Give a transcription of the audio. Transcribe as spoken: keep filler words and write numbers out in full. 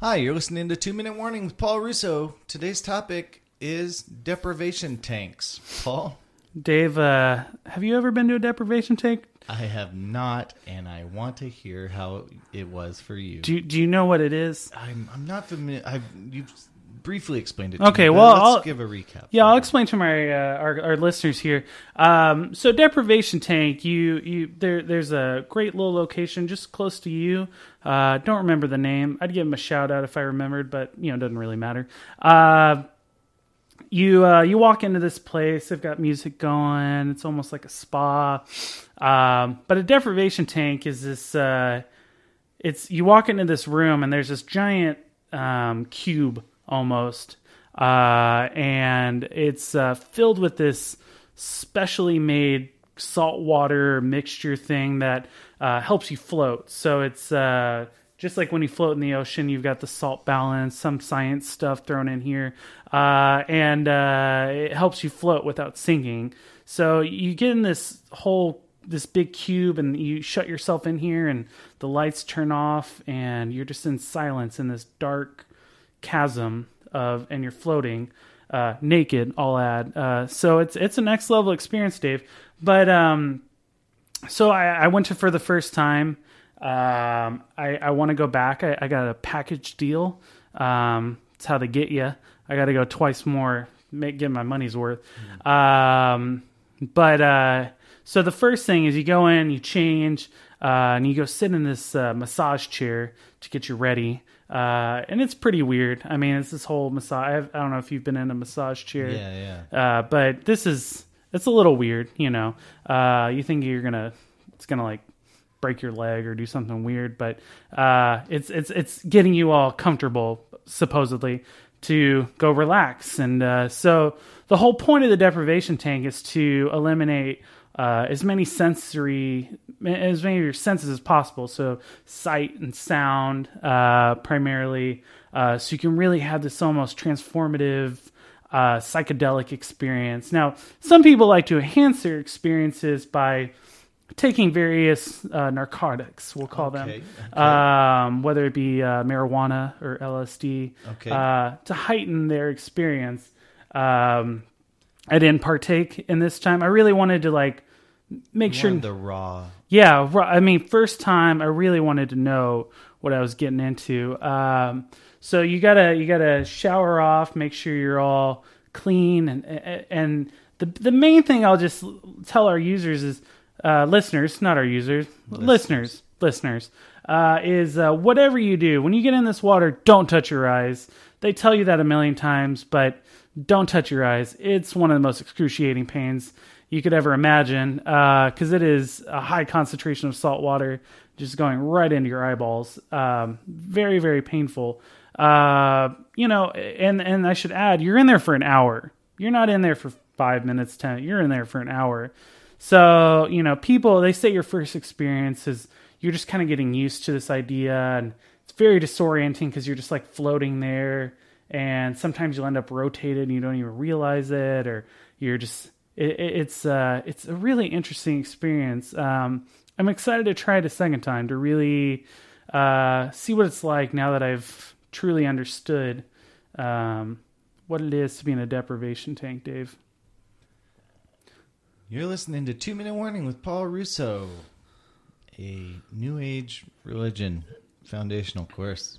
Hi, you're listening to Two Minute Warning with Paul Russo. Today's topic is deprivation tanks. Paul? Dave, uh, have you ever been to a deprivation tank? I have not, and I want to hear how it was for you. Do you, do you know what it is? I'm, I'm not familiar. I've, you've briefly explained it to okay, me. Okay, well, let's I'll, give a recap. Yeah, I'll explain to my, uh, our, our listeners here. Um, so deprivation tank, you, you there. there's a great little location just close to you. Uh, don't remember the name. I'd give him a shout out if I remembered, but you know, it doesn't really matter. Uh, you, uh, you walk into this place. They've got music going. It's almost like a spa. Um, but a deprivation tank is this, uh, it's, you walk into this room and there's this giant, um, cube almost. Uh, and it's, uh, filled with this specially made saltwater mixture thing that, uh, helps you float. So it's, uh, just like when you float in the ocean, you've got the salt balance, some science stuff thrown in here. Uh, and, uh, it helps you float without sinking. So you get in this whole, this big cube, and you shut yourself in here and the lights turn off and you're just in silence in this dark chasm of, and you're floating, uh, naked, I'll add. Uh, so it's, it's a next level experience, Dave. But, um, so I, I went to, for the first time, um, I, I want to go back. I, I got a package deal. Um, it's how they get you. I got to go twice more, make, get my money's worth. Mm-hmm. Um, but, uh, so the first thing is you go in, you change, uh, and you go sit in this, uh, massage chair to get you ready. Uh, and it's pretty weird. I mean, it's this whole massage. I've, I don't know if you've been in a massage chair. Yeah, yeah. Uh, but this is, it's a little weird, you know, uh, you think you're going to, it's going to like break your leg or do something weird, but, uh, it's, it's, it's getting you all comfortable supposedly to go relax. And, uh, so the whole point of the deprivation tank is to eliminate, uh, as many sensory, as many of your senses as possible. So sight and sound, uh, primarily, uh, so you can really have this almost transformative, uh, psychedelic experience. Now, some people like to enhance their experiences by taking various, uh, narcotics, we'll call okay, them, okay. Um, whether it be, uh, marijuana or L S D, okay. uh, to heighten their experience. Um, I didn't partake in this time. I really wanted to like make you sure the raw, yeah. Raw, I mean, first time I really wanted to know what I was getting into. Um, So you gotta, you gotta shower off, make sure you're all clean. And, and the, the main thing I'll just tell our users is, uh, listeners, not our users, listeners, listeners, uh, is, uh, whatever you do, when you get in this water, don't touch your eyes. They tell you that a million times, but don't touch your eyes. It's one of the most excruciating pains you could ever imagine. Uh, 'cause it is a high concentration of salt water just going right into your eyeballs. Um, very, very painful. Uh, you know, and, and I should add, you're in there for an hour. You're not in there for five minutes, ten, you're in there for an hour. So, you know, people, they say your first experience is you're just kind of getting used to this idea, and it's very disorienting because you're just like floating there, and sometimes you'll end up rotated and you don't even realize it, or you're just, it, it's, uh, it's a really interesting experience. Um, I'm excited to try it a second time to really, uh, see what it's like now that I've truly understood um, what it is to be in a deprivation tank, Dave. You're listening to Two Minute Warning with Paul Russo, a New Age religion foundational course.